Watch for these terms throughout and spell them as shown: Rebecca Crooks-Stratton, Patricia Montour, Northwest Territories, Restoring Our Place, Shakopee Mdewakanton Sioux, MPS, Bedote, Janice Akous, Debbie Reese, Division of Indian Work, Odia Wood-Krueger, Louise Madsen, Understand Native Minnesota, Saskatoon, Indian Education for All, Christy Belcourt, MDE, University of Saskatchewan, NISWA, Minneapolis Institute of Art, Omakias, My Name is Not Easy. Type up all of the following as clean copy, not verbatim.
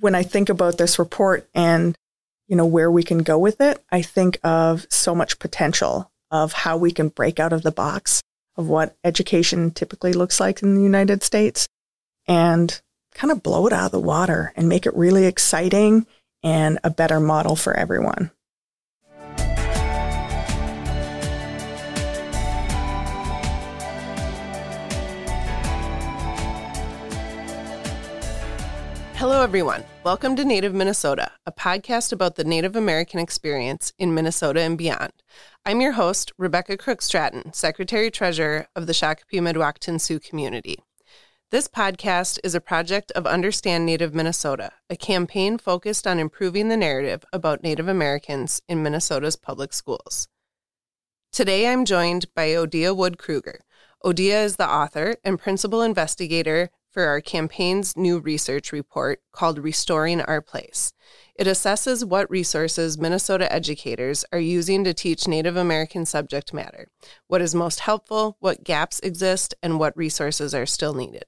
when I think about this report and, you know, where we can go with it, I think of so much potential of how we can break out of the box of what education typically looks like in the United States and kind of blow it out of the water and make it really exciting and a better model for everyone. Hello, everyone. Welcome to Native Minnesota, a podcast about the Native American experience in Minnesota and beyond. I'm your host, Rebecca Crooks-Stratton, Secretary-Treasurer of the Shakopee Mdewakanton Sioux community. This podcast is a project of Understand Native Minnesota, a campaign focused on improving the narrative about Native Americans in Minnesota's public schools. Today, I'm joined by Odia Wood-Krueger. Odia is the author and principal investigator for our campaign's new research report called Restoring Our Place. It assesses what resources Minnesota educators are using to teach Native American subject matter, what is most helpful, what gaps exist, and what resources are still needed.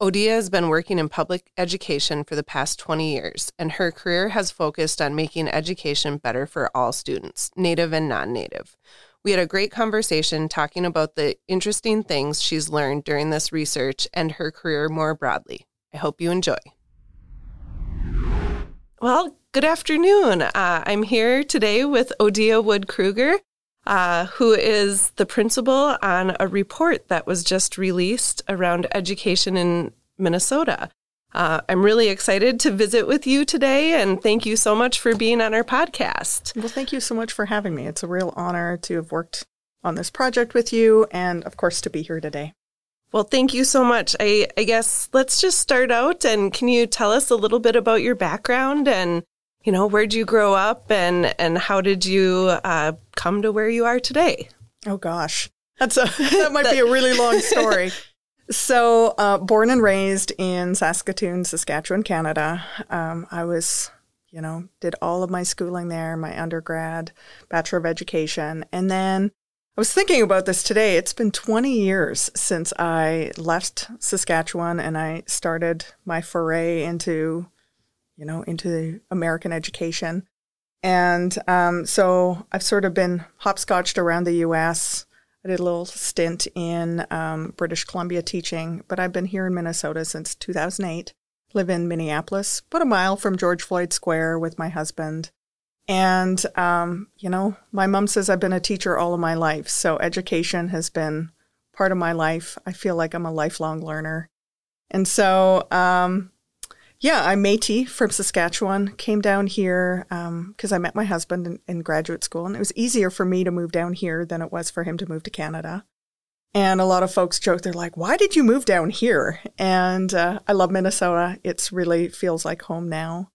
Odia has been working in public education for the past 20 years, and her career has focused on making education better for all students, Native and non-Native. We had a great conversation talking about the interesting things she's learned during this research and her career more broadly. I hope you enjoy. Well, good afternoon. I'm here today with Odia Wood-Krueger, who is the principal on a report that was just released around education in Minnesota. I'm really excited to visit with you today, and thank you so much for being on our podcast. Well, thank you so much for having me. It's a real honor to have worked on this project with you and, of course, to be here today. Well, thank you so much. I guess let's just start out, and can you tell us a little bit about your background and, you know, where'd you grow up and how did you come to where you are today? Oh, gosh. That might be a really long story. So, born and raised in Saskatoon, Saskatchewan, Canada. I was, you know, did all of my schooling there, my undergrad, Bachelor of Education. And then I was thinking about this today. It's been 20 years since I left Saskatchewan and I started my foray into, you know, into American education. And so I've sort of been hopscotched around the U.S., I did a little stint in British Columbia teaching, but I've been here in Minnesota since 2008. Live in Minneapolis, about a mile from George Floyd Square with my husband. And, you know, my mom says I've been a teacher all of my life, so education has been part of my life. I feel like I'm a lifelong learner. And so, I'm Métis from Saskatchewan, came down here because I met my husband in graduate school, and it was easier for me to move down here than it was for him to move to Canada. And a lot of folks joke, they're like, why did you move down here? And I love Minnesota. It's really feels like home now.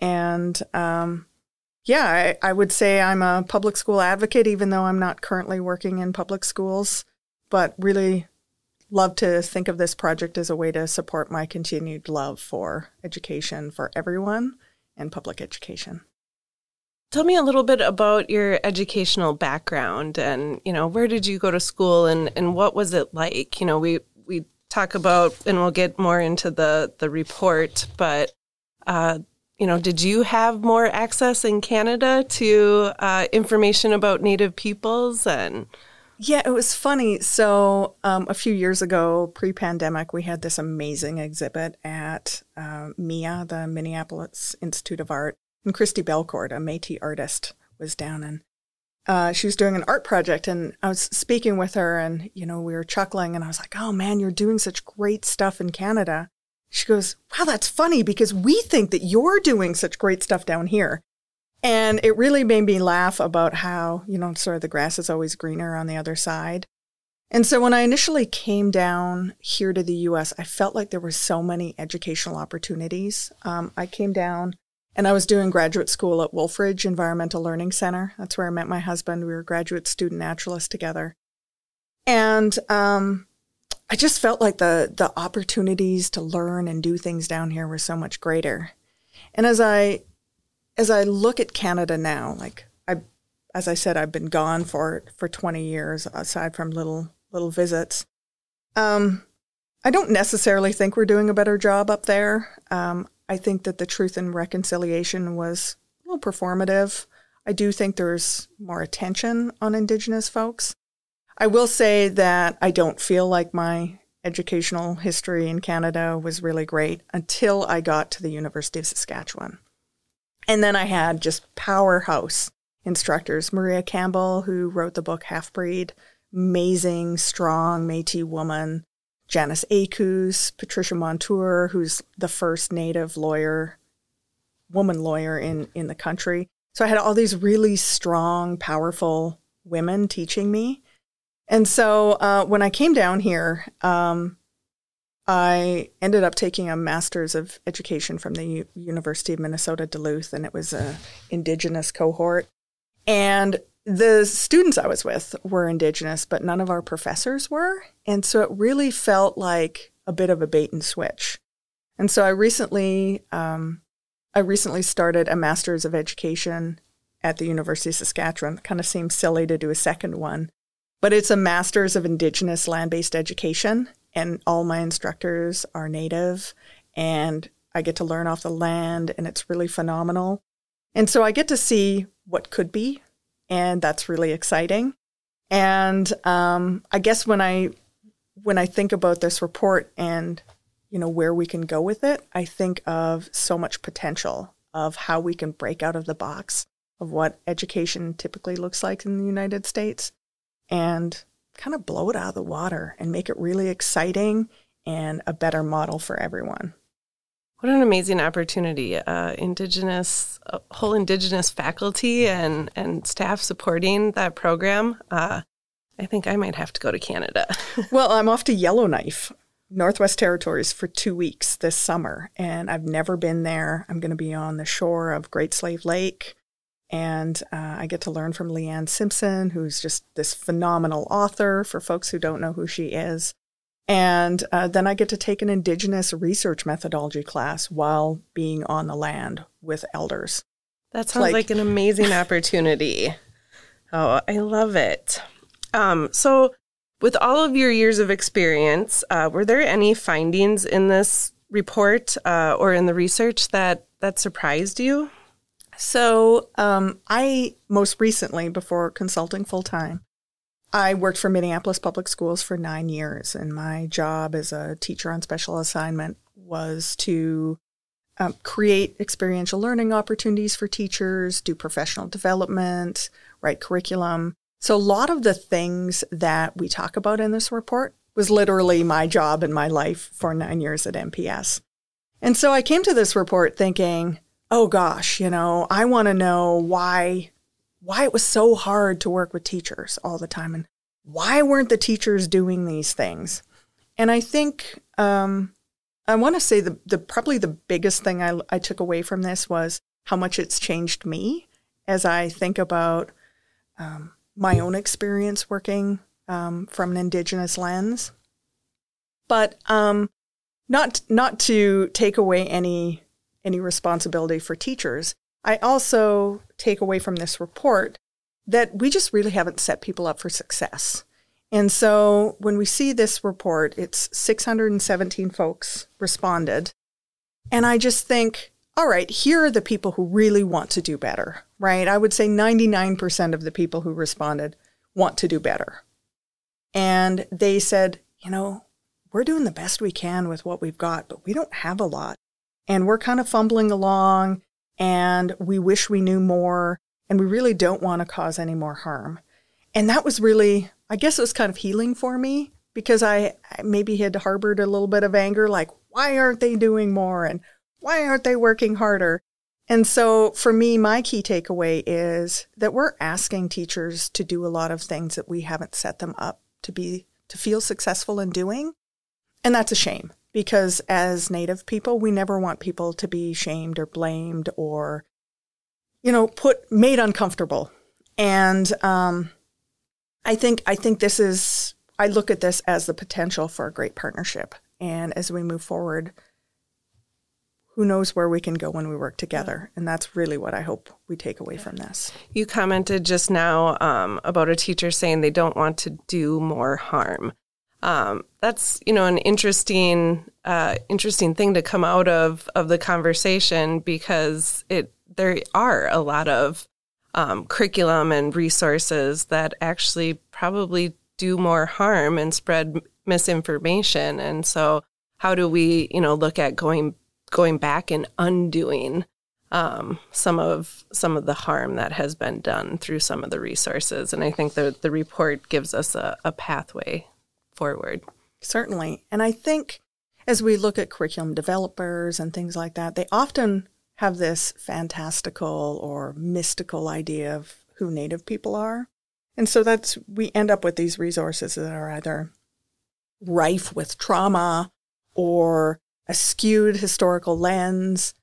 And I would say I'm a public school advocate, even though I'm not currently working in public schools, but really love to think of this project as a way to support my continued love for education for everyone and public education. Tell me a little bit about your educational background and, you know, where did you go to school and what was it like? You know, we talk about, and we'll get more into the report, but, you know, did you have more access in Canada to information about Native peoples and... Yeah, it was funny. So a few years ago, pre-pandemic, we had this amazing exhibit at MIA, the Minneapolis Institute of Art. And Christy Belcourt, a Métis artist, was down and she was doing an art project. And I was speaking with her and, you know, we were chuckling. And I was like, oh, man, you're doing such great stuff in Canada. She goes, wow, that's funny because we think that you're doing such great stuff down here. And it really made me laugh about how, you know, sort of the grass is always greener on the other side. And so when I initially came down here to the U.S., I felt like there were so many educational opportunities. I came down and I was doing graduate school at Wolf Ridge Environmental Learning Center. That's where I met my husband. We were graduate student naturalists together. And I just felt like the opportunities to learn and do things down here were so much greater. And as I look at Canada now, like as I said, I've been gone for 20 years, aside from little visits. I don't necessarily think we're doing a better job up there. I think that the Truth and Reconciliation was a little performative. I do think there's more attention on Indigenous folks. I will say that I don't feel like my educational history in Canada was really great until I got to the University of Saskatchewan. And then I had just powerhouse instructors. Maria Campbell, who wrote the book Half Breed, amazing, strong Métis woman. Janice Akous, Patricia Montour, who's the first Native lawyer, woman lawyer in the country. So I had all these really strong, powerful women teaching me. And so when I came down here, I ended up taking a Master's of Education from the University of Minnesota Duluth, and it was an Indigenous cohort. And the students I was with were Indigenous, but none of our professors were. And so it really felt like a bit of a bait and switch. And so I recently started a Master's of Education at the University of Saskatchewan. It kind of seems silly to do a second one. But it's a Master's of Indigenous Land-Based Education, and all my instructors are Native, and I get to learn off the land, and it's really phenomenal. And so I get to see what could be, and that's really exciting. And I guess when I think about this report and, you know, where we can go with it, I think of so much potential of how we can break out of the box of what education typically looks like in the United States, and kind of blow it out of the water and make it really exciting and a better model for everyone. What an amazing opportunity. Whole Indigenous faculty and staff supporting that program. I think I might have to go to Canada. Well, I'm off to Yellowknife, Northwest Territories, for 2 weeks this summer, and I've never been there. I'm going to be on the shore of Great Slave Lake. And I get to learn from Leanne Simpson, who's just this phenomenal author for folks who don't know who she is. And then I get to take an Indigenous research methodology class while being on the land with elders. That sounds like an amazing opportunity. Oh, I love it. So with all of your years of experience, were there any findings in this report or in the research that surprised you? So I most recently, before consulting full-time, I worked for Minneapolis Public Schools for 9 years, and my job as a teacher on special assignment was to create experiential learning opportunities for teachers, do professional development, write curriculum. So a lot of the things that we talk about in this report was literally my job and my life for 9 years at MPS. And so I came to this report thinking, oh gosh, you know, I want to know why it was so hard to work with teachers all the time, and why weren't the teachers doing these things? And I think I want to say the probably the biggest thing I took away from this was how much it's changed me as I think about my own experience working from an Indigenous lens. But not to take away any responsibility for teachers, I also take away from this report that we just really haven't set people up for success. And so when we see this report, it's 617 folks responded. And I just think, all right, here are the people who really want to do better, right? I would say 99% of the people who responded want to do better. And they said, you know, we're doing the best we can with what we've got, but we don't have a lot. And we're kind of fumbling along, and we wish we knew more, and we really don't want to cause any more harm. And that was really, I guess it was kind of healing for me, because I maybe had harbored a little bit of anger, like, why aren't they doing more? And why aren't they working harder? And so for me, my key takeaway is that we're asking teachers to do a lot of things that we haven't set them up to feel successful in doing. And that's a shame. Because as Native people, we never want people to be shamed or blamed or, you know, made uncomfortable. And I think this is, I look at this as the potential for a great partnership. And as we move forward, who knows where we can go when we work together. And that's really what I hope we take away from this. You commented just now about a teacher saying they don't want to do more harm. That's, you know, an interesting thing to come out of the conversation, because there are a lot of curriculum and resources that actually probably do more harm and spread misinformation. And so how do we, you know, look at going back and undoing some of the harm that has been done through some of the resources? And I think the report gives us a pathway forward. Certainly. And I think as we look at curriculum developers and things like that, they often have this fantastical or mystical idea of who Native people are. And so we end up with these resources that are either rife with trauma or a skewed historical lens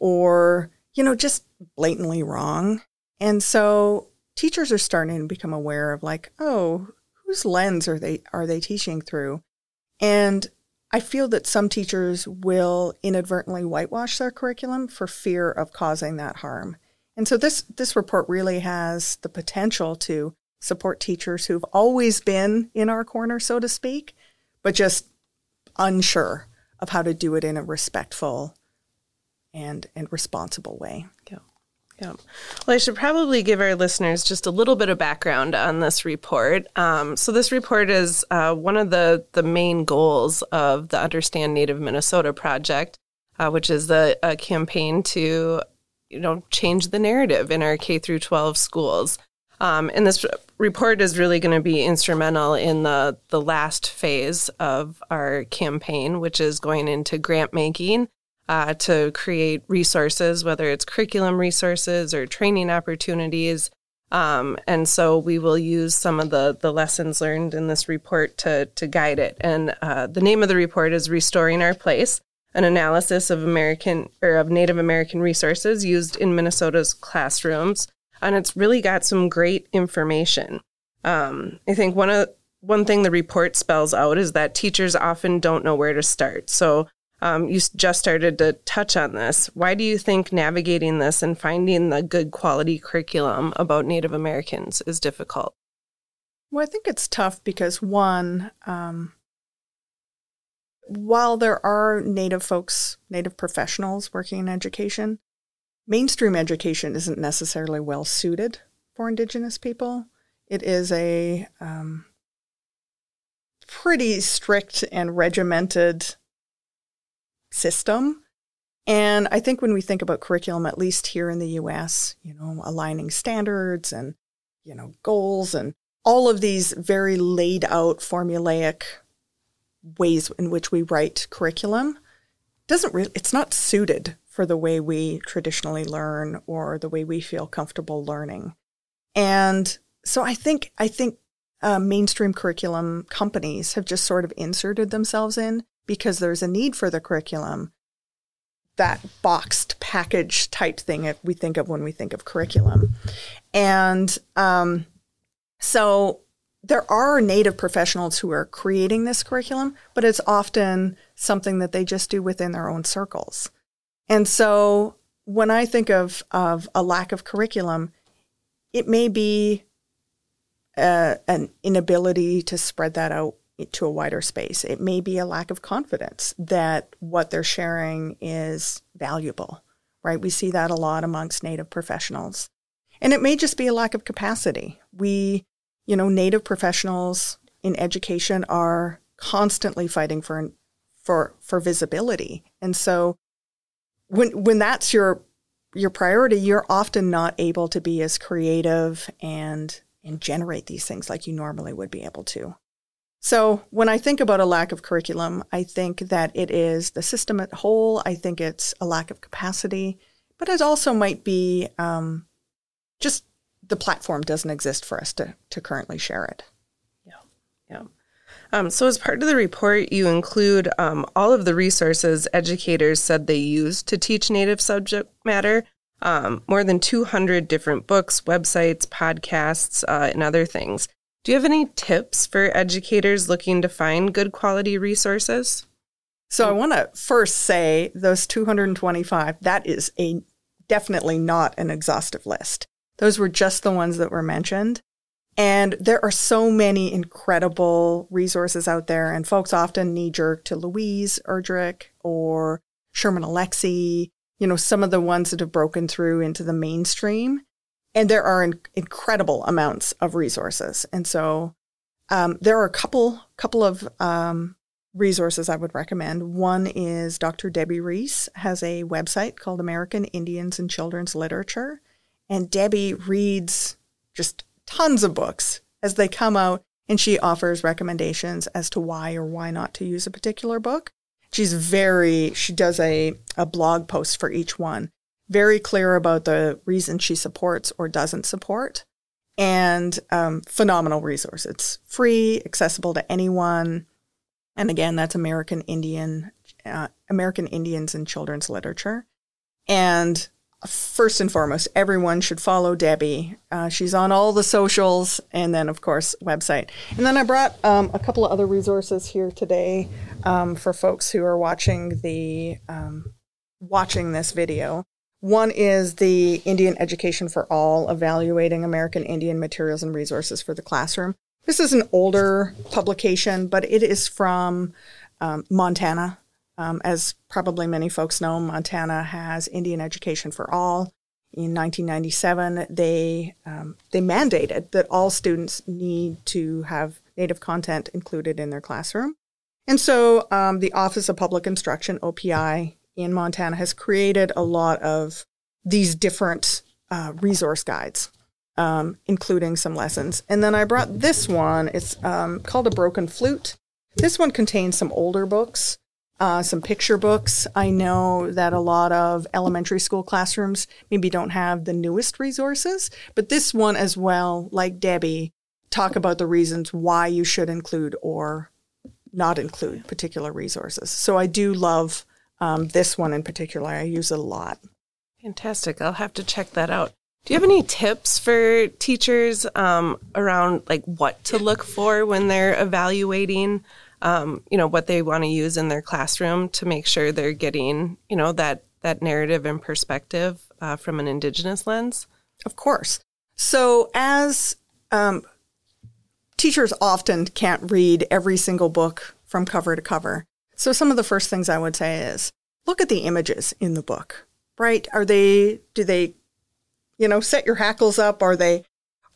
or, you know, just blatantly wrong. And so teachers are starting to become aware of like, oh, whose lens are they teaching through? And I feel that some teachers will inadvertently whitewash their curriculum for fear of causing that harm. And so this report really has the potential to support teachers who've always been in our corner, so to speak, but just unsure of how to do it in a respectful and responsible way. Yeah. Yeah. Well, I should probably give our listeners just a little bit of background on this report. So this report is one of the main goals of the Understand Native Minnesota project, which is a campaign to, you know, change the narrative in our K-12 schools. And this report is really going to be instrumental in the last phase of our campaign, which is going into grant making. To create resources, whether it's curriculum resources or training opportunities. And so we will use some of the lessons learned in this report to guide it. And the name of the report is Restoring Our Place, an analysis of Native American resources used in Minnesota's classrooms. And it's really got some great information. I think one thing the report spells out is that teachers often don't know where to start. So you just started to touch on this. Why do you think navigating this and finding the good quality curriculum about Native Americans is difficult? Well, I think it's tough because, one, while there are Native folks, Native professionals working in education, mainstream education isn't necessarily well suited for Indigenous people. It is a pretty strict and regimented system. And I think when we think about curriculum, at least here in the U.S., you know, aligning standards and, you know, goals and all of these very laid out formulaic ways in which we write curriculum it's not suited for the way we traditionally learn or the way we feel comfortable learning. And so I think mainstream curriculum companies have just sort of inserted themselves in because there's a need for the curriculum, that boxed package type thing that we think of when we think of curriculum. And so there are Native professionals who are creating this curriculum, but it's often something that they just do within their own circles. And so when I think of a lack of curriculum, it may be an inability to spread that out to a wider space. It may be a lack of confidence that what they're sharing is valuable, right? We see that a lot amongst Native professionals. And it may just be a lack of capacity. We, you know, Native professionals in education are constantly fighting for visibility. And so when that's your priority, you're often not able to be as creative and generate these things like you normally would be able to. So when I think about a lack of curriculum, I think that it is the system as a whole. I think it's a lack of capacity, but it also might be just the platform doesn't exist for us to currently share it. Yeah. So as part of the report, you include all of the resources educators said they used to teach Native subject matter, more than 200 different books, websites, podcasts, and other things. Do you have any tips for educators looking to find good quality resources? So I want to first say those 225, that is definitely not an exhaustive list. Those were just the ones that were mentioned. And there are so many incredible resources out there, and folks often knee-jerk to Louise Erdrich or Sherman Alexie, you know, some of the ones that have broken through into the mainstream. And there are incredible amounts of resources. And so there are a couple of resources I would recommend. One is Dr. Debbie Reese has a website called American Indians and Children's Literature. And Debbie reads just tons of books as they come out, and she offers recommendations as to why or why not to use a particular book. She does a blog post for each one, very clear about the reason she supports or doesn't support, and phenomenal resource. It's free, accessible to anyone. And again, that's American Indians and Children's Literature. And first and foremost, everyone should follow Debbie. She's on all the socials and then, of course, website. And then I brought a couple of other resources here today for folks who are watching the watching this video. One is the Indian Education for All, Evaluating American Indian Materials and Resources for the Classroom. This is an older publication, but it is from Montana. As probably many folks know, Montana has Indian Education for All. In 1997, they mandated that all students need to have Native content included in their classroom. And so the Office of Public Instruction, OPI, in Montana has created a lot of these different resource guides, including some lessons. And then I brought this one. It's called A Broken Flute. This one contains some older books. Some picture books. I know that a lot of elementary school classrooms maybe don't have the newest resources, but this one as well, like Debbie, talk about the reasons why you should include or not include particular resources. So I do love this one in particular. I use it a lot. Fantastic. I'll have to check that out. Do you have any tips for teachers around like what to look for when they're evaluating what they want to use in their classroom to make sure they're getting, you know, that narrative and perspective from an Indigenous lens? Of course. So as teachers often can't read every single book from cover to cover. So some of the first things I would say is look at the images in the book, right? Do they set your hackles up? Are they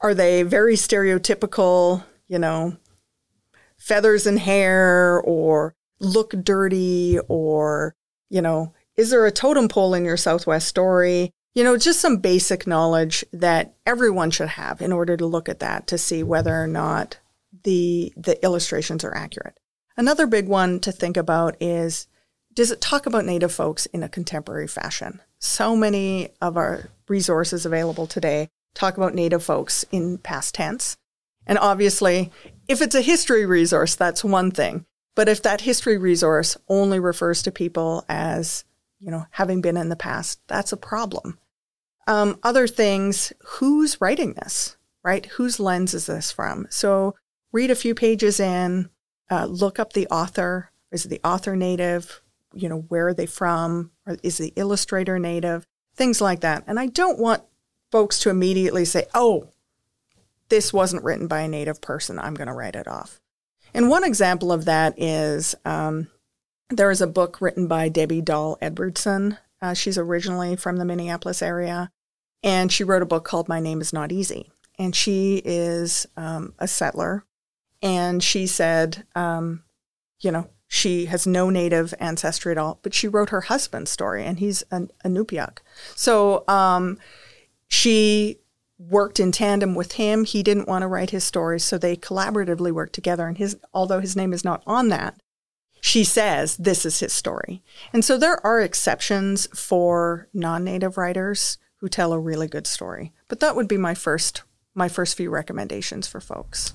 very stereotypical, feathers and hair, or look dirty, or, is there a totem pole in your Southwest story? Just some basic knowledge that everyone should have in order to look at that to see whether or not the illustrations are accurate. Another big one to think about is, does it talk about Native folks in a contemporary fashion? So many of our resources available today talk about Native folks in past tense. And obviously, if it's a history resource, that's one thing. But if that history resource only refers to people as, having been in the past, that's a problem. Other things, who's writing this, right? Whose lens is this from? So read a few pages in, look up the author. Is the author Native? Where are they from? Or is the illustrator Native? Things like that. And I don't want folks to immediately say, oh, this wasn't written by a Native person, I'm going to write it off. And one example of that is there is a book written by Debbie Dahl Edwardson. She's originally from the Minneapolis area, and she wrote a book called My Name Is Not Easy. And she is a settler, and she said, she has no Native ancestry at all, but she wrote her husband's story, and he's an Inupiaq. So she worked in tandem with him. He didn't want to write his story, so they collaboratively worked together. And although his name is not on that, she says this is his story. And so there are exceptions for non-Native writers who tell a really good story. But that would be my first few recommendations for folks.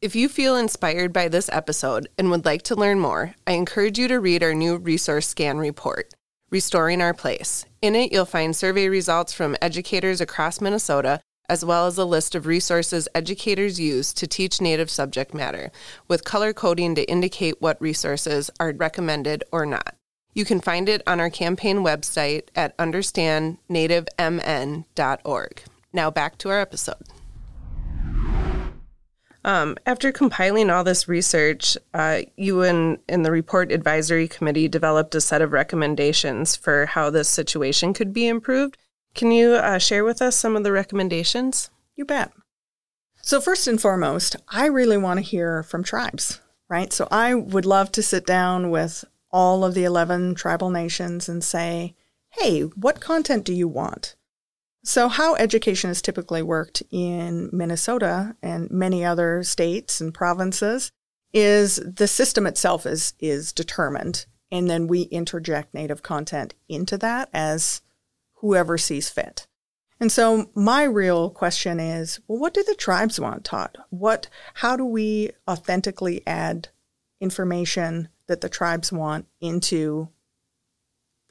If you feel inspired by this episode and would like to learn more, I encourage you to read our new resource scan report, Restoring Our Place. In it, you'll find survey results from educators across Minnesota, as well as a list of resources educators use to teach Native subject matter, with color coding to indicate what resources are recommended or not. You can find it on our campaign website at understandnativemn.org. Now back to our episode. After compiling all this research, you and the report advisory committee developed a set of recommendations for how this situation could be improved. Can you share with us some of the recommendations? You bet. So first and foremost, I really want to hear from tribes, right? So I would love to sit down with all of the 11 tribal nations and say, hey, what content do you want? So how education is typically worked in Minnesota and many other states and provinces is the system itself is determined, and then we interject Native content into that as whoever sees fit. And so my real question is, well, what do the tribes want taught? How do we authentically add information that the tribes want into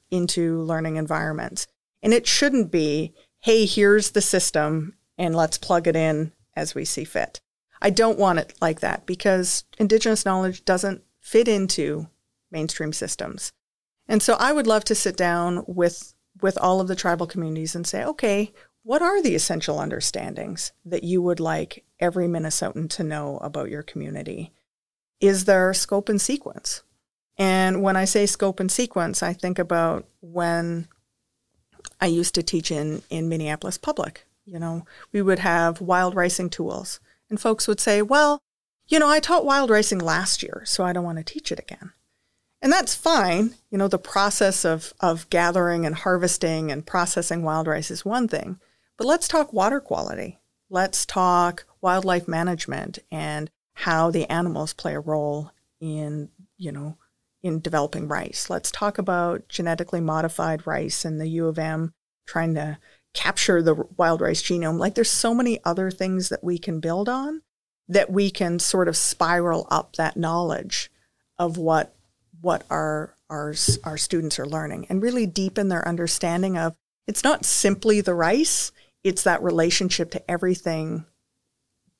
learning environments? And it shouldn't be, hey, here's the system, and let's plug it in as we see fit. I don't want it like that because Indigenous knowledge doesn't fit into mainstream systems. And so I would love to sit down with all of the tribal communities and say, okay, what are the essential understandings that you would like every Minnesotan to know about your community? Is there scope and sequence? And when I say scope and sequence, I think about when I used to teach in Minneapolis Public. You know, we would have wild ricing tools. And folks would say, well, you know, I taught wild ricing last year, so I don't want to teach it again. And that's fine. You know, the process of gathering and harvesting and processing wild rice is one thing. But let's talk water quality. Let's talk wildlife management and how the animals play a role in developing rice. Let's talk about genetically modified rice and the U of M trying to capture the wild rice genome. Like, there's so many other things that we can build on that we can sort of spiral up that knowledge of what our students are learning and really deepen their understanding of it's not simply the rice, it's that relationship to everything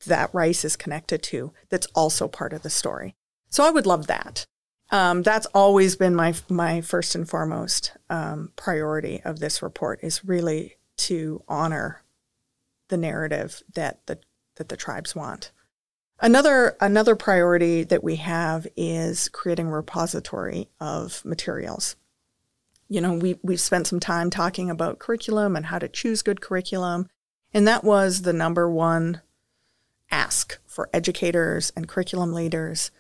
that rice is connected to that's also part of the story. So I would love that. That's always been my first and foremost priority of this report is really to honor the narrative that the tribes want. Another priority that we have is creating a repository of materials. You know, we've spent some time talking about curriculum and how to choose good curriculum, and that was the number one ask for educators and curriculum leaders.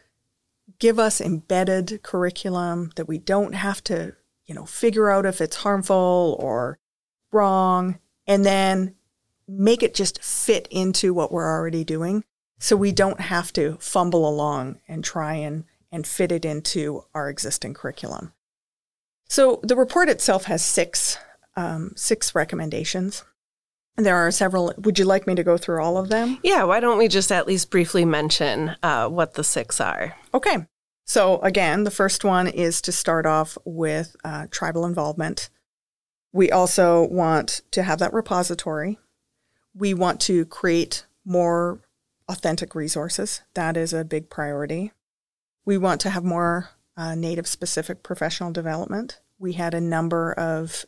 Give us embedded curriculum that we don't have to, you know, figure out if it's harmful or wrong, and then make it just fit into what we're already doing. So we don't have to fumble along and try and fit it into our existing curriculum. So the report itself has six recommendations. There are several. Would you like me to go through all of them? Yeah, why don't we just at least briefly mention what the six are? Okay. So again, the first one is to start off with tribal involvement. We also want to have that repository. We want to create more authentic resources. That is a big priority. We want to have more Native-specific professional development. We had a number of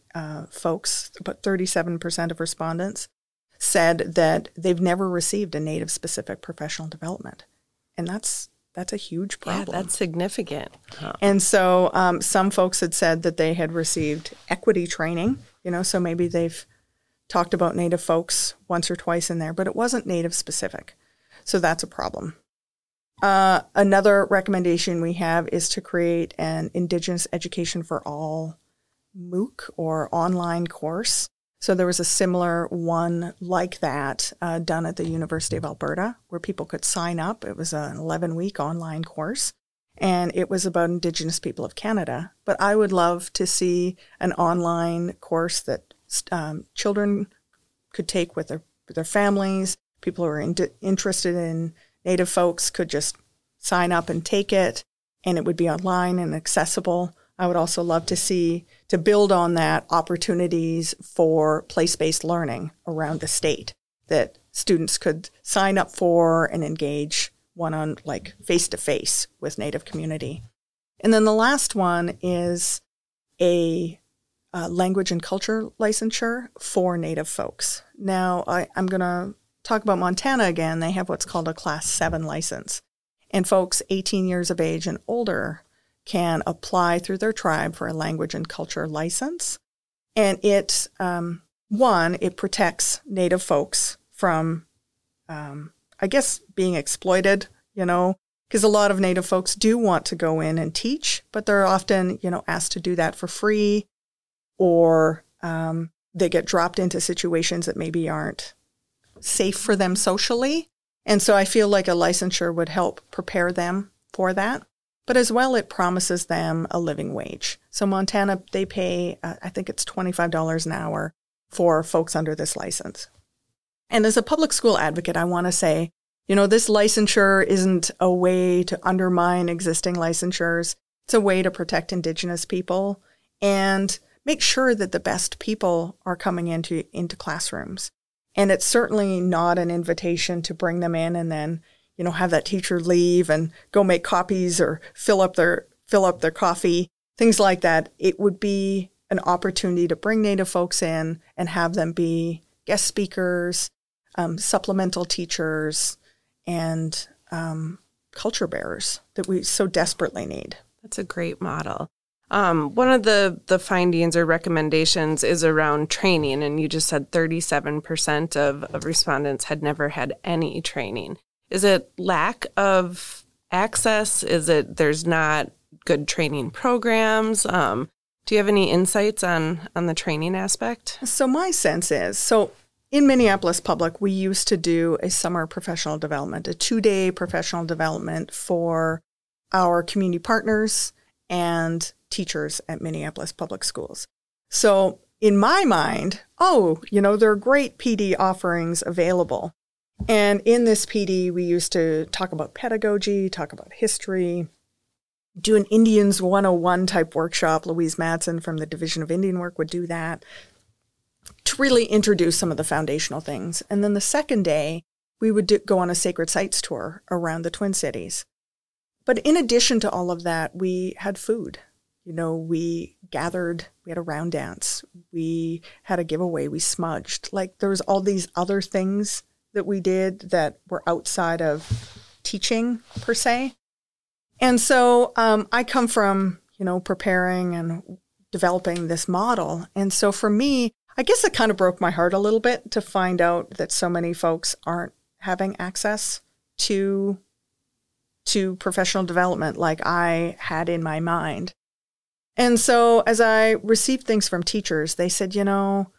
folks, about 37% of respondents, said that they've never received a Native-specific professional development. And that's a huge problem. Yeah, that's significant. Huh. And so some folks had said that they had received equity training, you know, so maybe they've talked about Native folks once or twice in there, but it wasn't Native-specific. So that's a problem. Another recommendation we have is to create an Indigenous Education for All MOOC or online course. So there was a similar one like that done at the University of Alberta where people could sign up. It was an 11-week online course, and it was about Indigenous people of Canada. But I would love to see an online course that children could take with their families. People who are interested in Native folks could just sign up and take it, and it would be online and accessible. I would also love to see, to build on that, opportunities for place-based learning around the state that students could sign up for and engage like face-to-face with Native community. And then the last one is a language and culture licensure for Native folks. Now, I'm going to talk about Montana again, they have what's called a Class 7 license. And folks 18 years of age and older can apply through their tribe for a language and culture license. And it, one, it protects Native folks from, I guess, being exploited, you know, because a lot of Native folks do want to go in and teach, but they're often, you know, asked to do that for free, or they get dropped into situations that maybe aren't safe for them socially. And so I feel like a licensure would help prepare them for that. But as well, it promises them a living wage. So Montana, they pay, I think it's $25 an hour for folks under this license. And as a public school advocate, I want to say, you know, this licensure isn't a way to undermine existing licensures. It's a way to protect Indigenous people and make sure that the best people are coming into classrooms. And it's certainly not an invitation to bring them in and then, you know, have that teacher leave and go make copies or fill up their coffee, things like that. It would be an opportunity to bring Native folks in and have them be guest speakers, supplemental teachers, and culture bearers that we so desperately need. That's a great model. One of the findings or recommendations is around training, and you just said 37% of respondents had never had any training. Is it lack of access? Is it there's not good training programs? Do you have any insights on the training aspect? So my sense is, so in Minneapolis Public, we used to do a summer professional development, a 2-day professional development for our community partners and teachers at Minneapolis Public Schools. So in my mind, you know, there are great PD offerings available. And in this PD, we used to talk about pedagogy, talk about history, do an Indians 101 type workshop. Louise Madsen from the Division of Indian Work would do that to really introduce some of the foundational things. And then the second day, we would go on a sacred sites tour around the Twin Cities. But in addition to all of that, we had food. You know, we gathered, we had a round dance, we had a giveaway, we smudged. Like, there was all these other things that we did that were outside of teaching, per se. And so I come from, you know, preparing and developing this model. And so for me, I guess it kind of broke my heart a little bit to find out that so many folks aren't having access to professional development like I had in my mind. And so as I received things from teachers, they said, you know,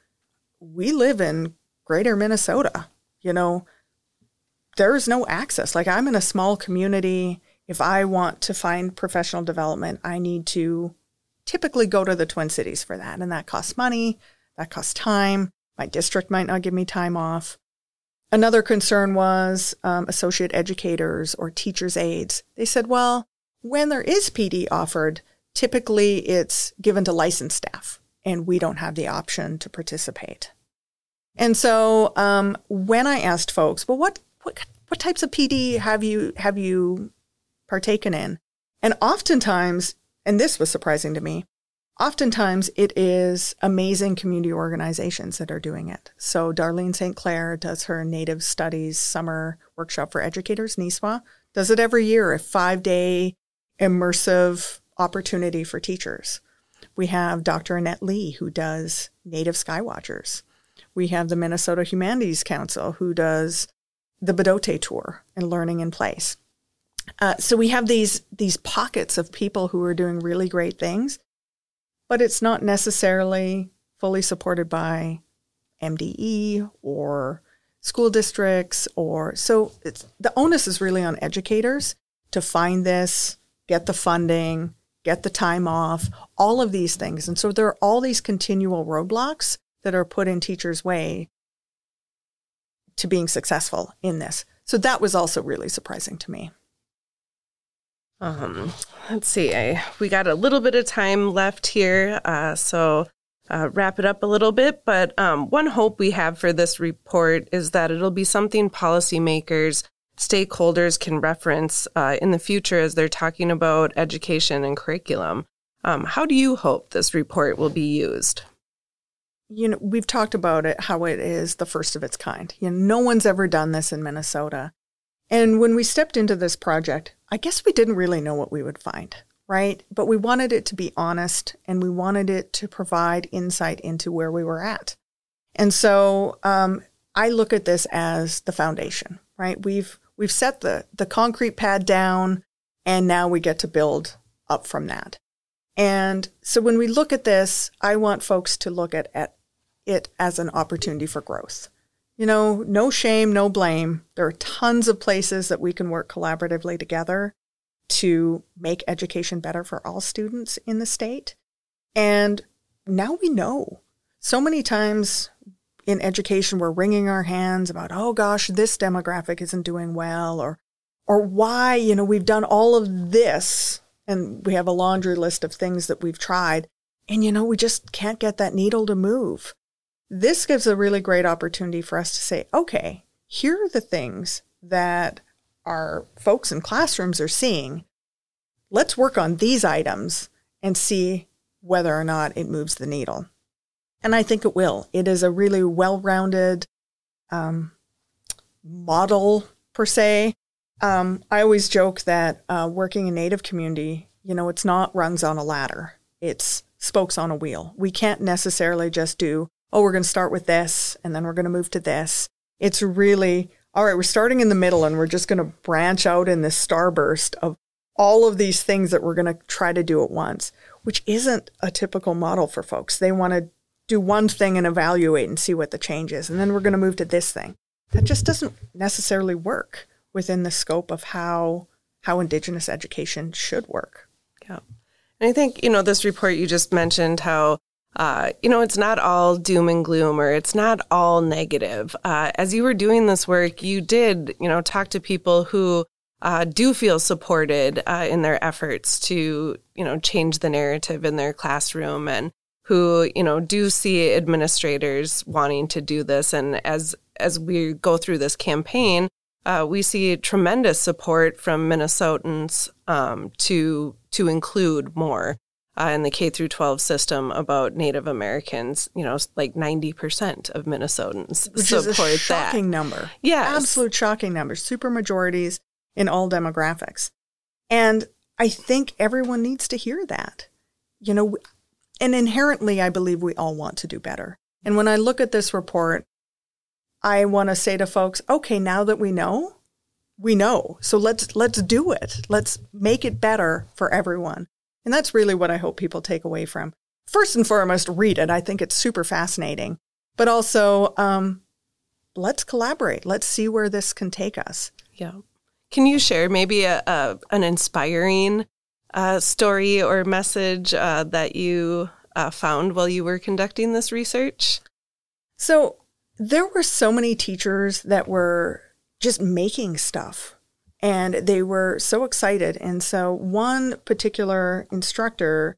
we live in greater Minnesota. You know, there's no access. Like, I'm in a small community. If I want to find professional development, I need to typically go to the Twin Cities for that. And that costs money. That costs time. My district might not give me time off. Another concern was associate educators or teachers' aides. They said, well, when there is PD offered, typically it's given to licensed staff, and we don't have the option to participate. And so when I asked folks, well, what types of PD have you partaken in? And oftentimes, and this was surprising to me, oftentimes it is amazing community organizations that are doing it. So Darlene St. Clair does her Native Studies Summer Workshop for Educators, NISWA, does it every year, a 5-day immersive opportunity for teachers. We have Dr. Annette Lee, who does Native Skywatchers. We have the Minnesota Humanities Council, who does the Bedote Tour and Learning in Place. So we have these pockets of people who are doing really great things. But it's not necessarily fully supported by MDE or school districts, or so it's, the onus is really on educators to find this, get the funding, get the time off, all of these things. And so there are all these continual roadblocks that are put in teachers' way to being successful in this. So that was also really surprising to me. Let's see. We got a little bit of time left here, so wrap it up a little bit. But one hope we have for this report is that it'll be something policymakers, stakeholders can reference in the future as they're talking about education and curriculum. How do you hope this report will be used? you know, we've talked about it, how it is the first of its kind. You know, no one's ever done this in Minnesota. And when we stepped into this project, I guess we didn't really know what we would find, right? But we wanted it to be honest, and we wanted it to provide insight into where we were at. And so I look at this as the foundation, right? We've set the concrete pad down, and now we get to build up from that. And so when we look at this, I want folks to look at it as an opportunity for growth. You know, no shame, no blame. There are tons of places that we can work collaboratively together to make education better for all students in the state. And now we know. So many times in education, we're wringing our hands about, oh gosh, this demographic isn't doing well, or why, you know, we've done all of this. And we have a laundry list of things that we've tried. And, you know, we just can't get that needle to move. This gives a really great opportunity for us to say, okay, here are the things that our folks in classrooms are seeing. Let's work on these items and see whether or not it moves the needle. And I think it will. It is a really well-rounded model, per se. I always joke that working in Native community, you know, it's not rungs on a ladder. It's spokes on a wheel. We can't necessarily just do, oh, we're going to start with this, and then we're going to move to this. It's really, all right, we're starting in the middle, and we're just going to branch out in this starburst of all of these things that we're going to try to do at once, which isn't a typical model for folks. They want to do one thing and evaluate and see what the change is, and then we're going to move to this thing. That just doesn't necessarily work within the scope of how Indigenous education should work. Yeah. And I think, you know, this report you just mentioned, how, you know, it's not all doom and gloom, or it's not all negative. As you were doing this work, you did, you know, talk to people who do feel supported in their efforts to, you know, change the narrative in their classroom, and who, you know, do see administrators wanting to do this. And as we go through this campaign, we see tremendous support from Minnesotans to include more in the K through 12 system about Native Americans. You know, like 90% of Minnesotans support that. Which is a shocking number. Yeah, absolute shocking number. Super majorities in all demographics, and I think everyone needs to hear that. You know, and inherently, I believe we all want to do better. And when I look at this report, I want to say to folks, okay, now that we know, so let's do it. Let's make it better for everyone. And that's really what I hope people take away from. First and foremost, read it. I think it's super fascinating. But also, let's collaborate. Let's see where this can take us. Yeah. Can you share maybe an inspiring story or message that you found while you were conducting this research? So there were so many teachers that were just making stuff, and they were so excited. And so one particular instructor,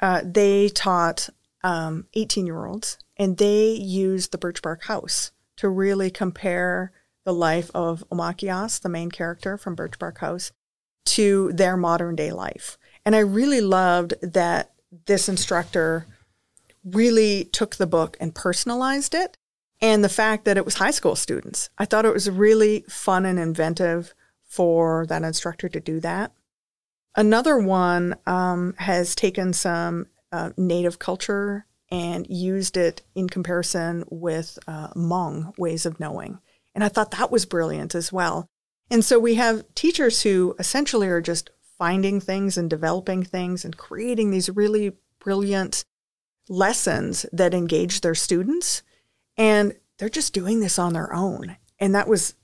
they taught 18-year-olds, and they used the Birchbark House to really compare the life of Omakias, the main character from Birchbark House, to their modern-day life. And I really loved that this instructor really took the book and personalized it. And the fact that it was high school students, I thought it was really fun and inventive for that instructor to do that. Another one has taken some Native culture and used it in comparison with Hmong ways of knowing. And I thought that was brilliant as well. And so we have teachers who essentially are just finding things and developing things and creating these really brilliant lessons that engage their students. And they're just doing this on their own. And that was,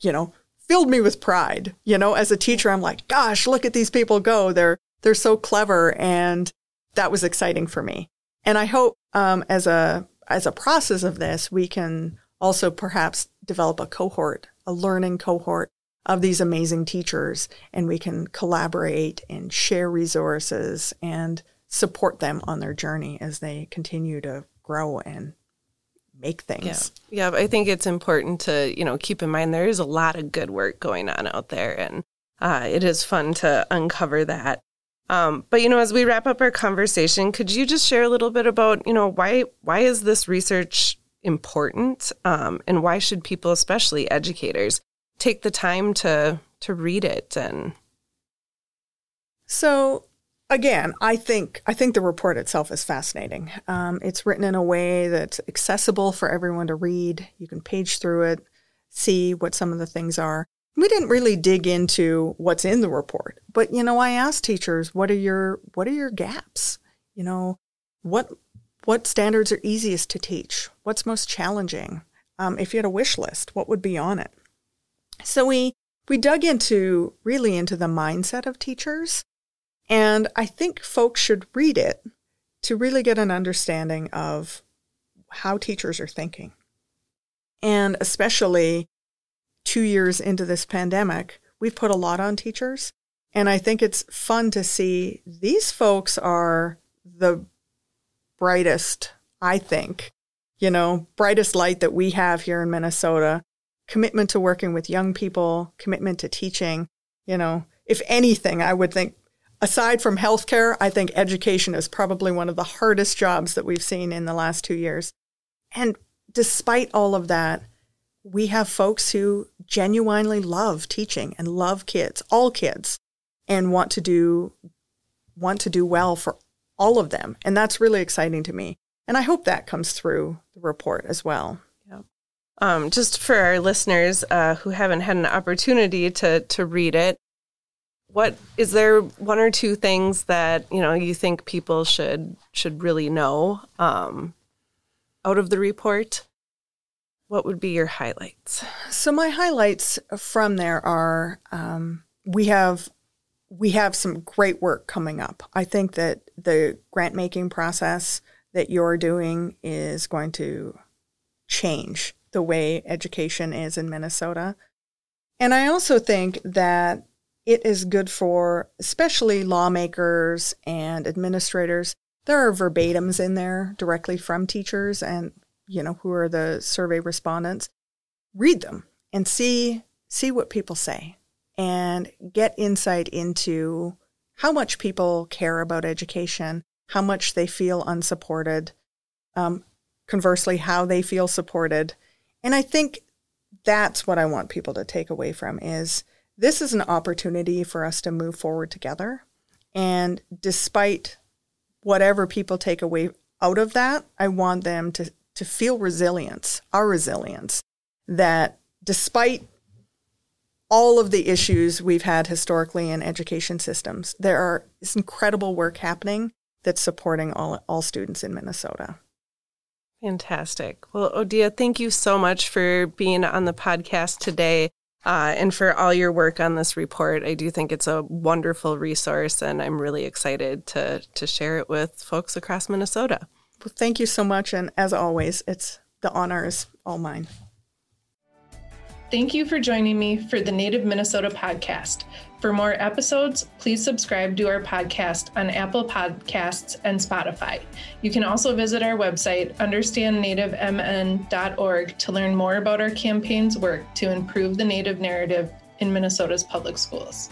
you know, filled me with pride. You know, as a teacher, I'm like, gosh, look at these people go. They're so clever. And that was exciting for me. And I hope as a process of this, we can also perhaps develop a cohort, a learning cohort of these amazing teachers. And we can collaborate and share resources and support them on their journey as they continue to grow and make things. Yeah. I think it's important to, you know, keep in mind there is a lot of good work going on out there, and it is fun to uncover that. But, you know, as we wrap up our conversation, could you just share a little bit about, you know, why is this research important? And why should people, especially educators, take the time to read it? And so, again, I think the report itself is fascinating. It's written in a way that's accessible for everyone to read. You can page through it, see what some of the things are. We didn't really dig into what's in the report, but, you know, I asked teachers, what are your gaps? You know, what standards are easiest to teach? What's most challenging? If you had a wish list, what would be on it? So we dug into the mindset of teachers. And I think folks should read it to really get an understanding of how teachers are thinking. And especially 2 years into this pandemic, we've put a lot on teachers. And I think it's fun to see these folks are the brightest, I think, you know, brightest light that we have here in Minnesota. Commitment to working with young people, commitment to teaching. You know, if anything, I would think, aside from healthcare, I think education is probably one of the hardest jobs that we've seen in the last 2 years. And despite all of that, we have folks who genuinely love teaching and love kids, all kids, and want to do well for all of them. And that's really exciting to me. And I hope that comes through the report as well. Yeah. Just for our listeners who haven't had an opportunity to read it, what is there one or two things that, you know, you think people should really know out of the report? What would be your highlights? So my highlights from there are we have some great work coming up. I think that the grant making process that you're doing is going to change the way education is in Minnesota. And I also think that it is good for especially lawmakers and administrators. There are verbatims in there directly from teachers and, you know, who are the survey respondents. Read them and see what people say and get insight into how much people care about education, how much they feel unsupported, conversely, how they feel supported. And I think that's what I want people to take away from is, this is an opportunity for us to move forward together. And despite whatever people take away out of that, I want them to feel resilience, our resilience, that despite all of the issues we've had historically in education systems, there is incredible work happening that's supporting all students in Minnesota. Fantastic. Well, Odia, thank you so much for being on the podcast today. And for all your work on this report. I do think it's a wonderful resource, and I'm really excited to share it with folks across Minnesota. Well, thank you so much, and as always, the honor is all mine. Thank you for joining me for the Native Minnesota podcast. For more episodes, please subscribe to our podcast on Apple Podcasts and Spotify. You can also visit our website, understandnativemn.org, to learn more about our campaign's work to improve the Native narrative in Minnesota's public schools.